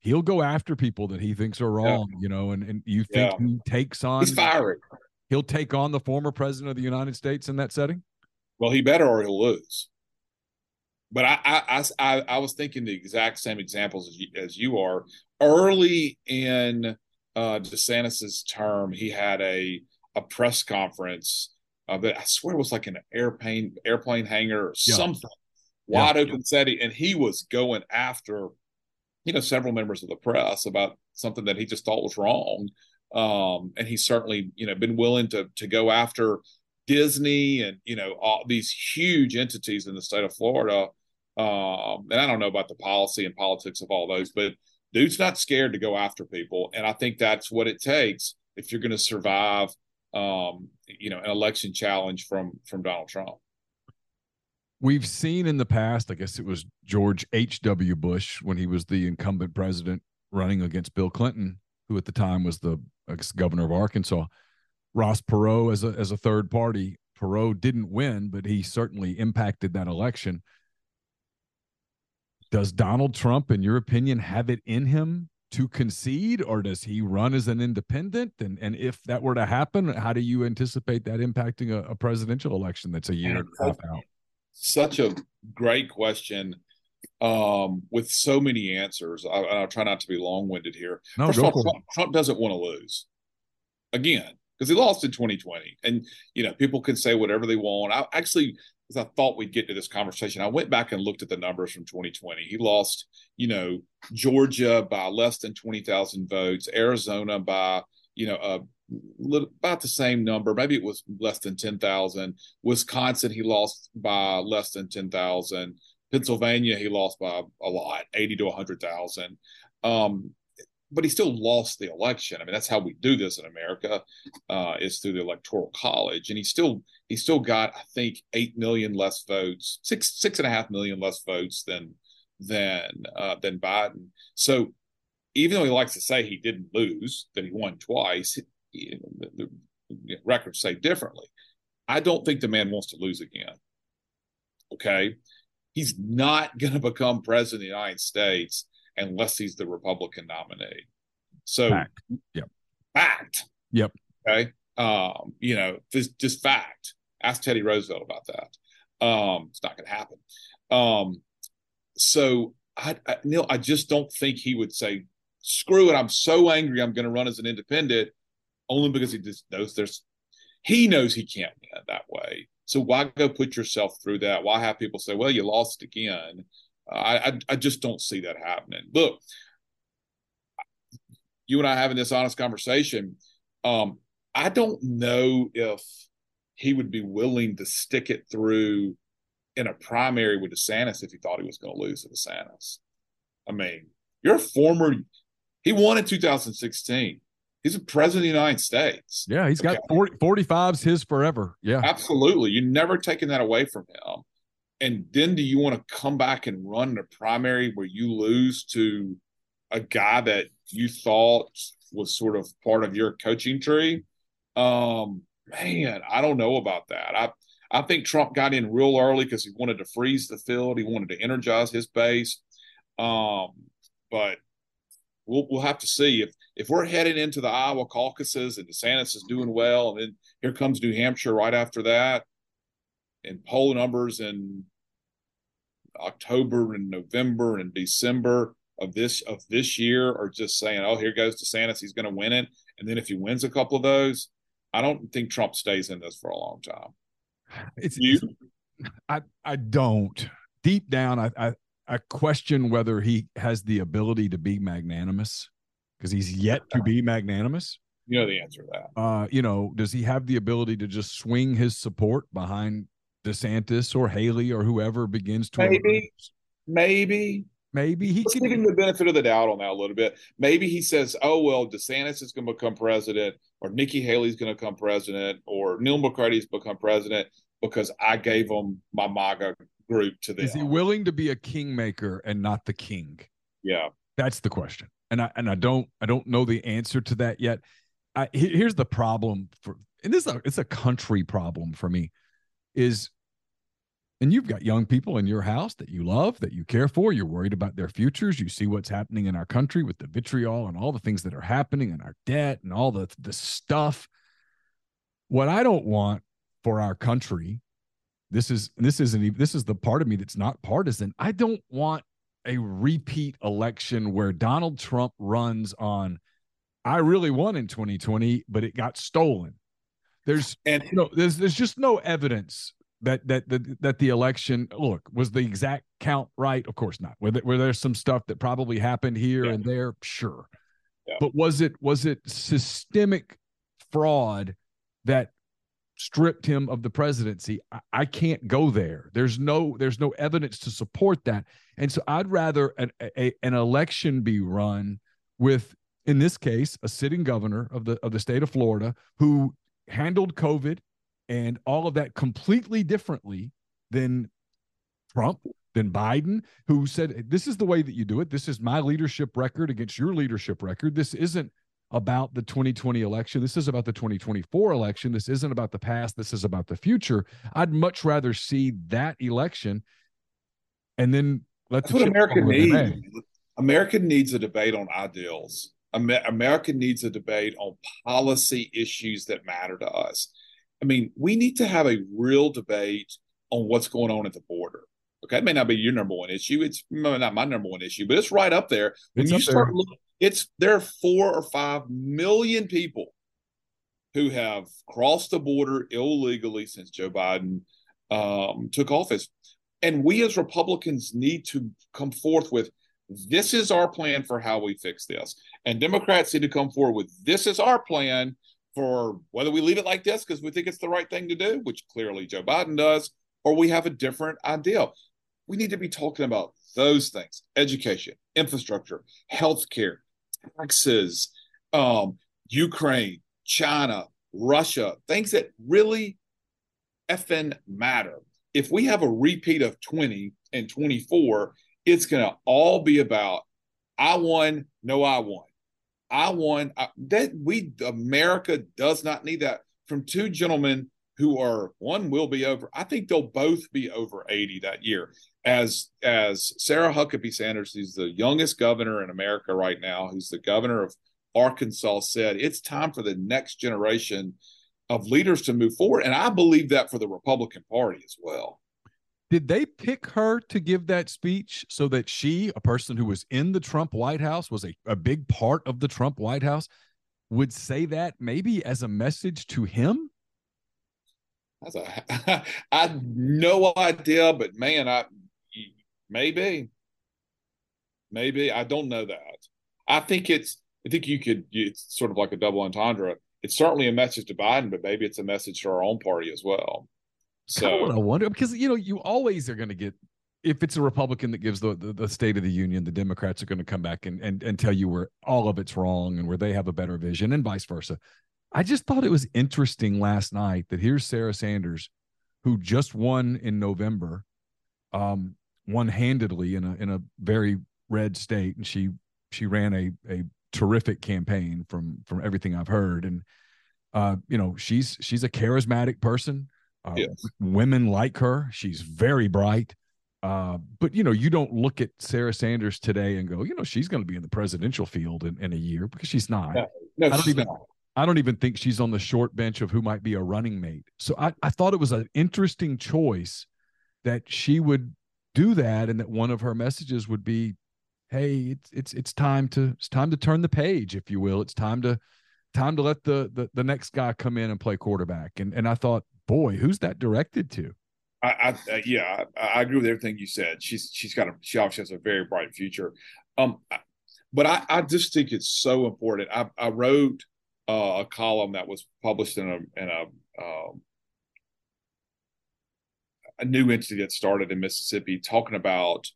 he'll go after people that he thinks are wrong, yeah. you know, and, and you think yeah. he takes on, he's firing. He'll take on the former president of the United States in that setting. Well, he better, or he'll lose. But I, I, I, I was thinking the exact same examples as you, as you are. Early in uh, DeSantis's term, he had a a press conference uh, that I swear was like an airplane airplane hangar or yeah. something, wide yeah. open setting, and he was going after, you know, several members of the press about something that he just thought was wrong, um, and he's certainly, you know, been willing to to go after Disney and, you know, all these huge entities in the state of Florida. Um, and I don't know about the policy and politics of all those, but dude's not scared to go after people. And I think that's what it takes if you're going to survive, um, you know, an election challenge from, from Donald Trump. We've seen in the past, I guess it was George H W Bush when he was the incumbent president running against Bill Clinton, who at the time was the ex-governor of Arkansas, Ross Perot as a, as a third party. Perot didn't win, but he certainly impacted that election. Does Donald Trump, in your opinion, have it in him to concede, or does he run as an independent? And and if that were to happen, how do you anticipate that impacting a, a presidential election that's a year and a half out? Such a great question, um, with so many answers. I, I'll try not to be long-winded here. No, First of all, Trump, Trump doesn't want to lose again, because he lost in twenty twenty. And, you know, people can say whatever they want. I actually, because I thought we'd get to this conversation, I went back and looked at the numbers from twenty twenty. He lost, you know, Georgia by less than twenty thousand votes, Arizona by, you know, uh, little, about the same number. Maybe it was less than ten thousand. Wisconsin, he lost by less than ten thousand. Pennsylvania, he lost by a lot, eighty to one hundred thousand. Um But he still lost the election. I mean, that's how we do this in America, uh, is through the Electoral College. And he still he still got, I think, eight million less votes, six six and a half million less votes than than uh, than Biden. So even though he likes to say he didn't lose, that he won twice, he, the, the records say differently. I don't think the man wants to lose again. Okay, he's not going to become president of the United States unless he's the Republican nominee. So fact. Yep. Fact. Yep. Okay. Um, you know, this just fact. Ask Teddy Roosevelt about that. Um, it's not going to happen. Um, so I, I, Neil, I just don't think he would say, screw it, I'm so angry, I'm going to run as an independent, only because he just knows there's, he knows he can't win that way. So why go put yourself through that? Why have people say, well, you lost again? I, I just don't see that happening. Look, you and I having this honest conversation, um, I don't know if he would be willing to stick it through in a primary with DeSantis if he thought he was going to lose to DeSantis. I mean, you're a former – he won in two thousand sixteen. He's a president of the United States. Yeah, he's okay. Got forty, forty-five's his forever. Yeah, absolutely. You're never taking that away from him. And then do you want to come back and run the primary where you lose to a guy that you thought was sort of part of your coaching tree? Um, man, I don't know about that. I, I think Trump got in real early because he wanted to freeze the field. He wanted to energize his base. Um, but we'll, we'll have to see. If if we're heading into the Iowa caucuses and DeSantis is doing well, and then here comes New Hampshire right after that, and poll numbers in October and November and December of this of this year are just saying, oh, here goes DeSantis, he's going to win it. And then if he wins a couple of those, I don't think Trump stays in this for a long time. It's you. It's, I I don't. Deep down, I, I I question whether he has the ability to be magnanimous, because he's yet to be magnanimous. You know the answer to that. Uh, you know, does he have the ability to just swing his support behind DeSantis or Haley or whoever begins to maybe, emerge. maybe, maybe he could give him the benefit of the doubt on that a little bit. Maybe he says, "Oh well, DeSantis is going to become president, or Nikki Haley's going to become president, or Neil McCarthy's become president because I gave him my MAGA group to them." Is he willing to be a kingmaker and not the king? Yeah, that's the question, and I and I don't I don't know the answer to that yet. I, here's the problem for, and this is a, it's a country problem for me. Is And you've got young people in your house that you love, that you care for. You're worried about their futures. You see what's happening in our country with the vitriol and all the things that are happening and our debt and all the, the stuff. What I don't want for our country, this is this isn't this is the part of me that's not partisan. I don't want a repeat election where Donald Trump runs on, I really won in twenty twenty, but it got stolen. There's and you know, there's there's just no evidence that that that, that the election look was the exact count right. Of course not. Were there, were there some stuff that probably happened here yeah. and there? Sure, yeah. But was it was it systemic fraud that stripped him of the presidency? I, I can't go there. There's no there's no evidence to support that. And so I'd rather an a, an election be run with, in this case, a sitting governor of the of the state of Florida who handled COVID and all of that completely differently than Trump, than Biden, who said, this is the way that you do it. This is my leadership record against your leadership record. This isn't about the twenty twenty election. This is about the twenty twenty-four election. This isn't about the past. This is about the future. I'd much rather see that election. And then let That's the what America needs. America needs a debate on ideals. America needs a debate on policy issues that matter to us. I mean, we need to have a real debate on what's going on at the border. Okay, it may not be your number one issue. It's not my number one issue, but it's right up there. When you start looking, it's there are four or five million people who have crossed the border illegally since Joe Biden um, took office. And we as Republicans need to come forth with, this is our plan for how we fix this. And Democrats need to come forward with, this is our plan for whether we leave it like this because we think it's the right thing to do, which clearly Joe Biden does, or we have a different idea. We need to be talking about those things: education, infrastructure, healthcare, taxes, um, Ukraine, China, Russia, things that really effing matter. If we have a repeat of twenty and twenty-four, it's going to all be about, I won, no, I won. I won. I, that we America does not need that from two gentlemen who are, one will be over, I think they'll both be over eighty that year. As as Sarah Huckabee Sanders, who's the youngest governor in America right now, who's the governor of Arkansas, said, it's time for the next generation of leaders to move forward. And I believe that for the Republican Party as well. Did they pick her to give that speech so that she, a person who was in the Trump White House, was a, a big part of the Trump White House, would say that maybe as a message to him? That's a, I have no idea, but man, I maybe, maybe I don't know that. I think it's, I think you could, it's sort of like a double entendre. It's certainly a message to Biden, but maybe it's a message to our own party as well. So kind of what I wonder, because, you know, you always are going to get, if it's a Republican that gives the, the the State of the Union, the Democrats are going to come back and, and and tell you where all of it's wrong and where they have a better vision and vice versa. I just thought it was interesting last night that here's Sarah Sanders, who just won in November, um, one-handedly in a in a very red state, and she she ran a a terrific campaign from from everything I've heard, and uh, you know, she's she's a charismatic person. Uh, yes. Women like her. She's very bright. Uh, but, you know, you don't look at Sarah Sanders today and go, you know, she's going to be in the presidential field in, in a year, because she's not. No, no, I, don't she's even, not. I don't even think she's on the short bench of who might be a running mate. So I, I thought it was an interesting choice that she would do that, and that one of her messages would be, hey, it's it's it's time to it's time to turn the page, if you will. It's time to time to let the the, the next guy come in and play quarterback. And and I thought, boy, who's that directed to? I, I uh, yeah, I, I agree with everything you said. She's she's got a she obviously has a very bright future, um, but I, I just think it's so important. I I wrote uh, a column that was published in a in a um, a new entity that started in Mississippi, talking about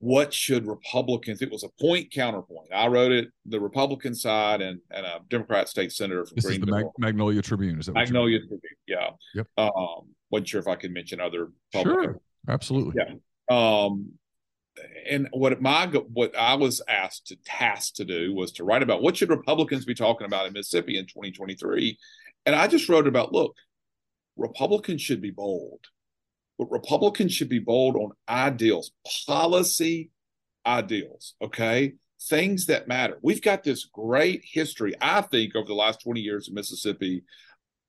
what should Republicans. It was a point counterpoint. I wrote it, the Republican side and and a Democrat state senator from Greenville. This Green is the Mag- Magnolia Tribune. Is that Magnolia Tribune? Yeah. Yep. Um, wasn't sure if I could mention other. Public sure. Areas. Absolutely. Yeah. Um, and what my what I was asked to task to do was to write about what should Republicans be talking about in Mississippi in twenty twenty-three, and I just wrote about, look, Republicans should be bold. But Republicans should be bold on ideals, policy ideals, okay? Things that matter. We've got this great history, I think, over the last twenty years in Mississippi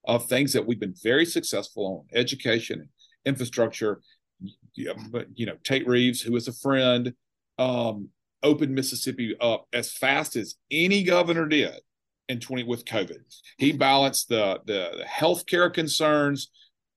of things that we've been very successful on, education, infrastructure, you know, Tate Reeves, who is a friend, um, opened Mississippi up as fast as any governor did in twenty with COVID. He balanced the, the, the healthcare concerns,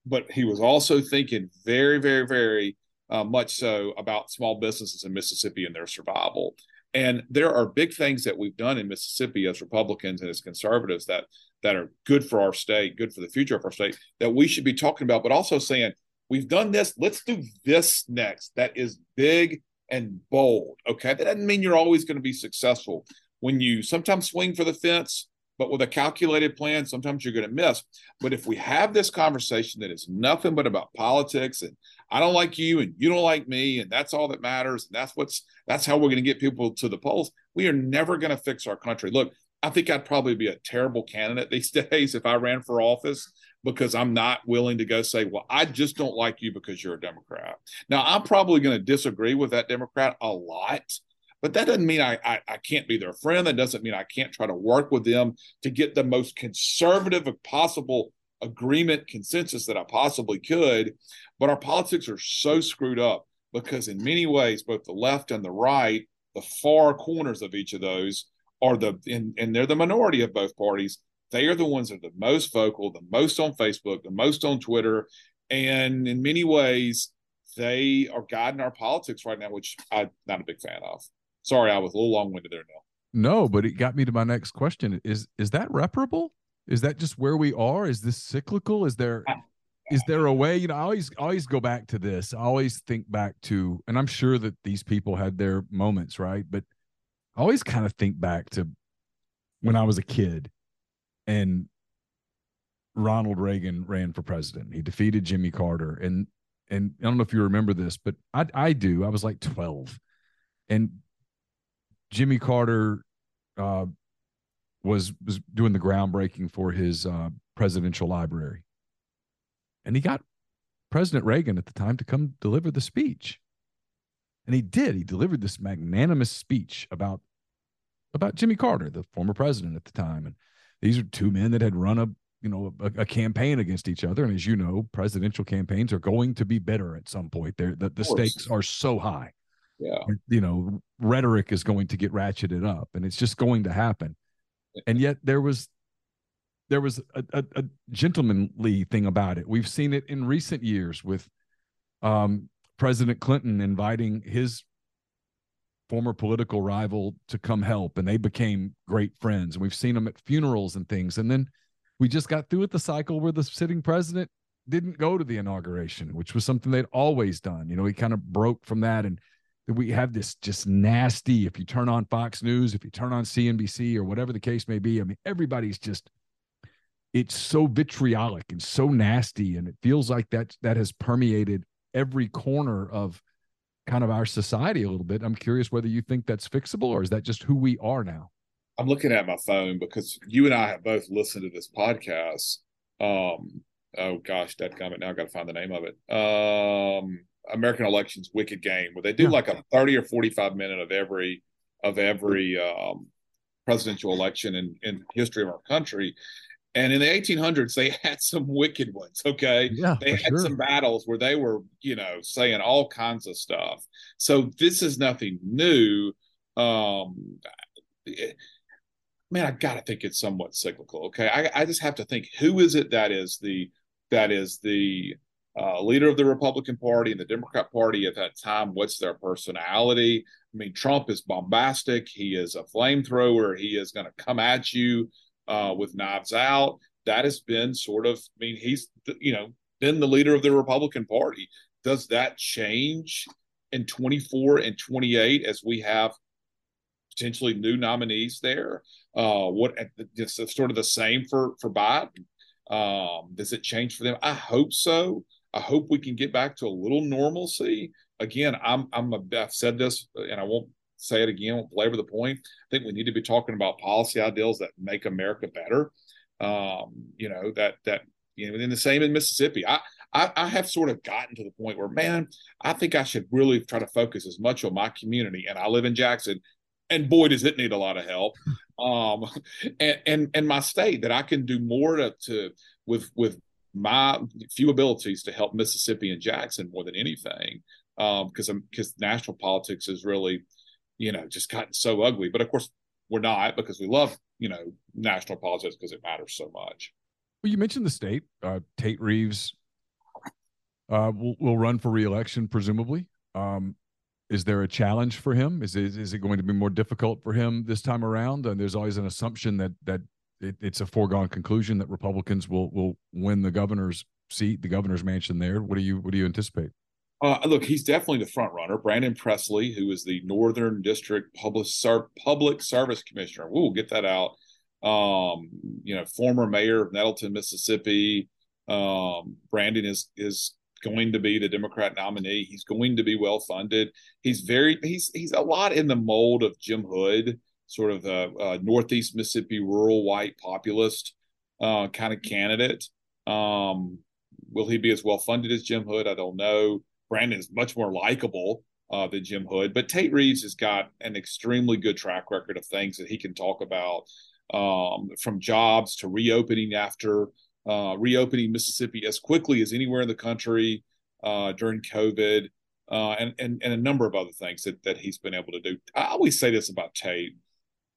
but he was also thinking very, very, very uh, much so about small businesses in Mississippi and their survival. And there are big things that we've done in Mississippi as Republicans and as conservatives that that are good for our state, good for the future of our state, that we should be talking about, but also saying, we've done this, let's do this next. That is big and bold, okay? That doesn't mean you're always going to be successful. When you sometimes swing for the fence, but with a calculated plan, sometimes you're going to miss. But if we have this conversation that is nothing but about politics and I don't like you and you don't like me and that's all that matters and that's what's that's how we're going to get people to the polls, we are never going to fix our country. Look, I think I'd probably be a terrible candidate these days if I ran for office, because I'm not willing to go say, well, I just don't like you because you're a Democrat. Now, I'm probably going to disagree with that Democrat a lot, but that doesn't mean I, I, I can't be their friend. That doesn't mean I can't try to work with them to get the most conservative possible agreement consensus that I possibly could. But our politics are so screwed up because in many ways, both the left and the right, the far corners of each of those are the, and, and they're the minority of both parties. They are the ones that are the most vocal, the most on Facebook, the most on Twitter. And in many ways, they are guiding our politics right now, which I'm not a big fan of. Sorry, I was a little long-winded there, Neil. No, but it got me to my next question. Is is that reparable? Is that just where we are? Is this cyclical? Is there I, is there a way? You know, I always always go back to this. I always think back to, and I'm sure that these people had their moments, right? But I always kind of think back to when I was a kid and Ronald Reagan ran for president. He defeated Jimmy Carter. And and I don't know if you remember this, but I I do. I was like twelve. And Jimmy Carter uh, was was doing the groundbreaking for his uh, presidential library, and he got President Reagan at the time to come deliver the speech, and he did. He delivered this magnanimous speech about about Jimmy Carter, the former president at the time, and these are two men that had run a you know a, a campaign against each other, and as you know, presidential campaigns are going to be bitter at some point. They're, the the stakes are so high. Yeah, you know, rhetoric is going to get ratcheted up, and it's just going to happen. And yet there was there was a, a, a gentlemanly thing about it. We've seen it in recent years with um, President Clinton inviting his former political rival to come help, and they became great friends. And we've seen them at funerals and things. And then we just got through with the cycle where the sitting president didn't go to the inauguration, which was something they'd always done. You know, he kind of broke from that, and we have this just nasty, if you turn on Fox News, if you turn on C N B C or whatever the case may be, I mean, everybody's just, it's so vitriolic and so nasty. And it feels like that, that has permeated every corner of kind of our society a little bit. I'm curious whether you think that's fixable, or is that just who we are now? I'm looking at my phone because you and I have both listened to this podcast. Um, oh gosh, that comment now, I got to find the name of it. Um, American Elections Wicked Game, where they do yeah. like a thirty or forty-five minute of every of every um, presidential election in, in history of our country. And in the eighteen hundreds, they had some wicked ones, okay? Yeah, they had sure. some battles where they were, you know, saying all kinds of stuff. So this is nothing new. Um, it, man, I got to think it's somewhat cyclical, okay? I, I just have to think, who is it that is the that is the – Uh, leader of the Republican Party and the Democrat Party at that time? What's their personality? I mean, Trump is bombastic. He is a flamethrower. He is going to come at you uh, with knives out. That has been sort of, I mean, he's, you know, been the leader of the Republican Party. Does that change in twenty-four and twenty-eight as we have potentially new nominees there? Uh, what, it's sort of the same for, for Biden. Um, does it change for them? I hope so. I hope we can get back to a little normalcy. Again, I'm, I'm a, I've said this, and I won't say it again, I won't belabor the point. I think we need to be talking about policy ideals that make America better. Um, you know, that, that, you know, and the same in Mississippi. I, I, I have sort of gotten to the point where, man, I think I should really try to focus as much on my community. And I live in Jackson, and boy, does it need a lot of help. Um, and, and, and my state, that I can do more to, to with, with my few abilities to help Mississippi and Jackson more than anything. Um, cause I'm, cause national politics has really, you know, just gotten so ugly, but of course we're not, because we love, you know, national politics because it matters so much. Well, you mentioned the state, uh, Tate Reeves, uh, will, will run for reelection, presumably. Um, Is there a challenge for him? Is it, is it going to be more difficult for him this time around? And there's always an assumption that that it, it's a foregone conclusion that Republicans will will win the governor's seat, the governor's mansion there. What do you what do you anticipate? Uh, look, he's definitely the front runner. Brandon Presley, who is the Northern District Public Ser- Public Service Commissioner, we will get that out. Um, you know, former mayor of Nettleton, Mississippi. Um, Brandon is is. going to be the Democrat nominee. He's going to be well funded. He's very he's he's a lot in the mold of Jim Hood, sort of a, a Northeast Mississippi rural white populist uh, kind of candidate. Um, will he be as well funded as Jim Hood? I don't know. Brandon is much more likable uh, than Jim Hood, but Tate Reeves has got an extremely good track record of things that he can talk about, um, from jobs to reopening after. Uh, reopening Mississippi as quickly as anywhere in the country uh, during COVID, uh, and, and and a number of other things that, that he's been able to do. I always say this about Tate,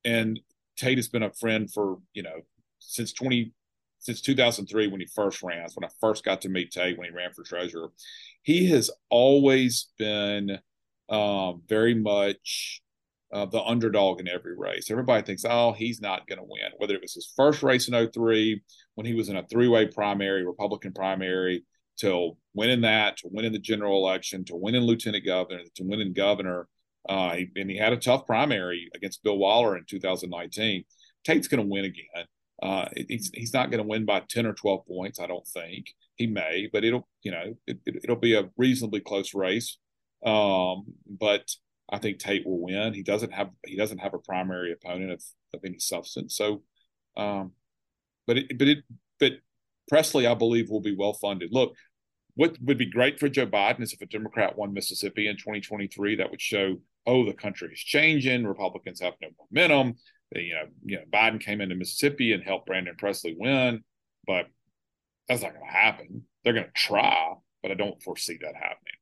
and Tate has been a friend for, you know, since twenty since two thousand three when he first ran. That's when I first got to meet Tate when he ran for treasurer. He has always been uh, very much uh, the underdog in every race. Everybody thinks, oh, he's not going to win, whether it was his first race in oh three when he was in a three-way primary, Republican primary, to winning that, to winning the general election, to winning lieutenant governor, to winning governor. Uh, and he had a tough primary against Bill Waller in two thousand nineteen. Tate's going to win again. Uh, he's, he's not going to win by ten or twelve points, I don't think. He may, but it'll, you know, it, it, it'll be a reasonably close race. Um, but I think Tate will win. He doesn't have he doesn't have a primary opponent of, of any substance. So, um, but it, but it, but Presley, I believe, will be well funded. Look, what would be great for Joe Biden is if a Democrat won Mississippi in twenty twenty-three. That would show, oh, the country is changing. Republicans have no momentum. They, you know, you know, Biden came into Mississippi and helped Brandon Presley win, but that's not going to happen. They're going to try, but I don't foresee that happening.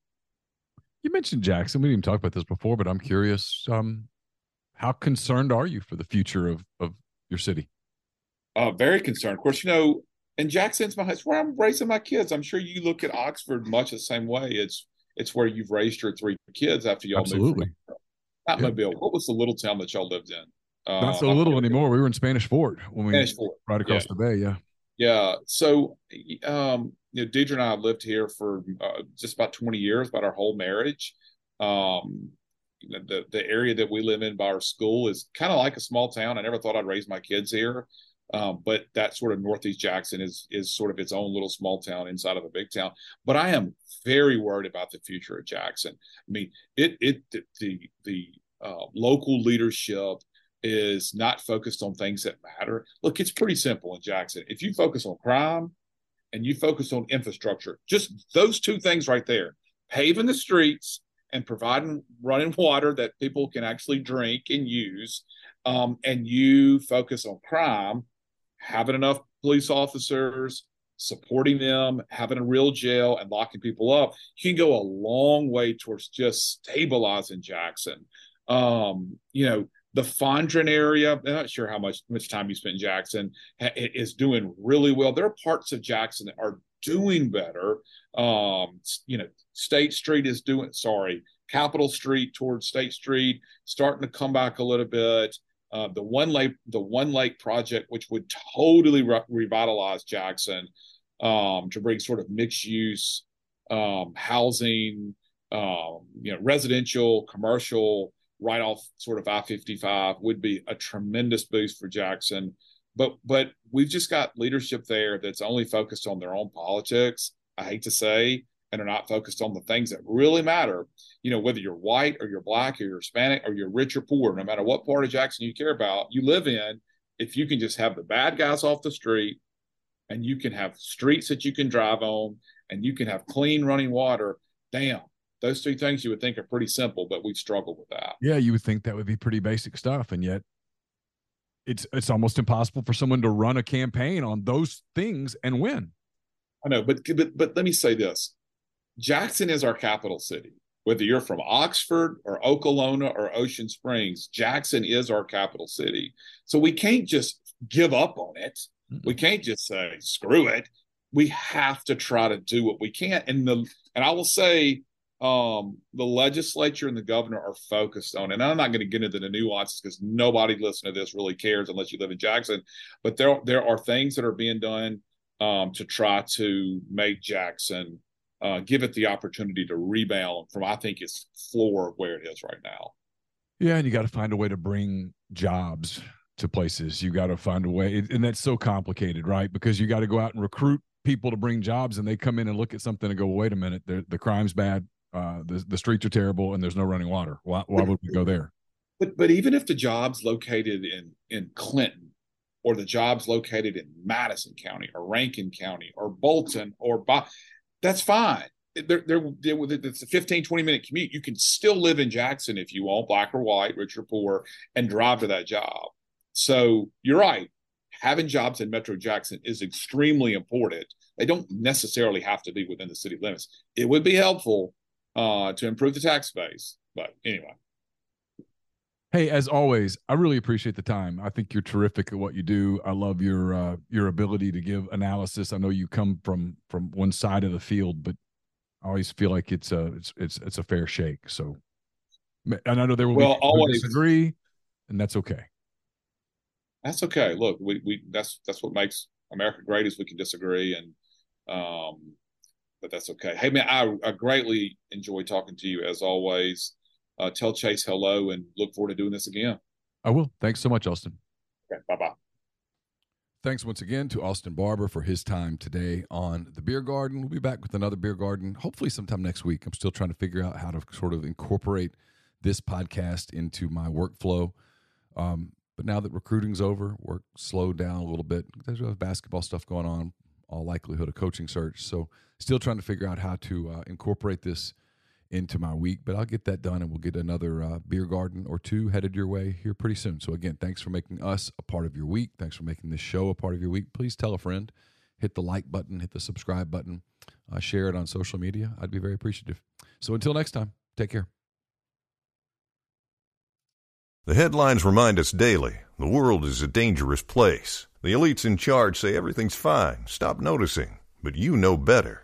You mentioned Jackson. We didn't even talk about this before, but I'm curious, um, how concerned are you for the future of, of your city? Uh, very concerned. Of course, you know, and Jackson's my, it's where I'm raising my kids. I'm sure you look at Oxford much the same way. It's it's where you've raised your three kids after y'all Absolutely. moved. Absolutely. Not yeah. Mobile. What was the little town that y'all lived in? Uh, Not so little anymore. We were in Spanish Fort when we Spanish Fort. right across yeah. the bay. Yeah. Yeah. So, um, you know, Deidre and I have lived here for uh, just about twenty years, about our whole marriage. Um, you know, the, the area that we live in by our school is kind of like a small town. I never thought I'd raise my kids here. Um, but that sort of Northeast Jackson is, is sort of its own little small town inside of a big town. But I am very worried about the future of Jackson. I mean, it, it, the, the, uh, local leadership is not focused on things that matter. Look, it's pretty simple in Jackson. If you focus on crime and you focus on infrastructure, just those two things right there, paving the streets and providing running water that people can actually drink and use, um, and you focus on crime, having enough police officers, supporting them, having a real jail and locking people up, you can go a long way towards just stabilizing Jackson. Um, you know, the Fondren area, I'm not sure how much, much time you spent in Jackson, ha- is doing really well. There are parts of Jackson that are doing better. Um, you know, State Street is doing, sorry, Capitol Street towards State Street, starting to come back a little bit. Uh, the One Lake, the One Lake project, which would totally re- revitalize Jackson, um, to bring sort of mixed use, um, housing, um, you know, residential, commercial, right off sort of I fifty-five, would be a tremendous boost for Jackson. But but we've just got leadership there that's only focused on their own politics, I hate to say, and are not focused on the things that really matter. You know, whether you're white or you're black or you're Hispanic or you're rich or poor, no matter what part of Jackson you care about, you live in, if you can just have the bad guys off the street and you can have streets that you can drive on and you can have clean running water, damn, those three things you would think are pretty simple, but we've struggled with that. Yeah, you would think that would be pretty basic stuff, and yet it's it's almost impossible for someone to run a campaign on those things and win. I know, but but, but let me say this. Jackson is our capital city. Whether you're from Oxford or Okolona or Ocean Springs, Jackson is our capital city. So we can't just give up on it. Mm-hmm. We can't just say, screw it. We have to try to do what we can. And the and I will say um, the legislature and the governor are focused on, and I'm not going to get into the nuances because nobody listening to this really cares unless you live in Jackson, but there, there are things that are being done um, to try to make Jackson Uh, give it the opportunity to rebound from, I think, its floor of where it is right now. Yeah, and you got to find a way to bring jobs to places. You got to find a way, and that's so complicated, right? Because you got to go out and recruit people to bring jobs, and they come in and look at something and go, well, wait a minute, the crime's bad, uh, the, the streets are terrible, and there's no running water. Why, why would we go there? But but even if the job's located in in Clinton, or the job's located in Madison County, or Rankin County, or Bolton, or Bo- that's fine. They're, they're, it's a fifteen, twenty minute commute. You can still live in Jackson if you want, black or white, rich or poor, and drive to that job. So you're right. Having jobs in Metro Jackson is extremely important. They don't necessarily have to be within the city limits. It would be helpful uh, to improve the tax base. But anyway. Hey, as always, I really appreciate the time. I think you're terrific at what you do. I love your uh, your ability to give analysis. I know you come from from one side of the field, but I always feel like it's a it's it's, it's a fair shake. So, and I know there will well, be people who disagree, and that's okay. That's okay. Look, we we that's that's what makes America great is we can disagree, and um, but that's okay. Hey man, I I greatly enjoy talking to you as always. Uh, tell Chase hello and look forward to doing this again. I will. Thanks so much, Austin. Okay, bye-bye. Thanks once again to Austin Barber for his time today on The Beer Garden. We'll be back with another Beer Garden hopefully sometime next week. I'm still trying to figure out how to sort of incorporate this podcast into my workflow. Um, but now that recruiting's over, work slowed down a little bit. There's basketball stuff going on, all likelihood of coaching search. So still trying to figure out how to uh, incorporate this into my week, but I'll get that done and we'll get another uh, beer garden or two headed your way here pretty soon. So again, thanks for making us a part of your week. Thanks for making this show a part of your week. Please tell a friend, hit the like button, hit the subscribe button, uh, share it on social media. I'd be very appreciative. So until next time, take care. The headlines remind us daily, the world is a dangerous place. The elites in charge say everything's fine. Stop noticing, but you know better.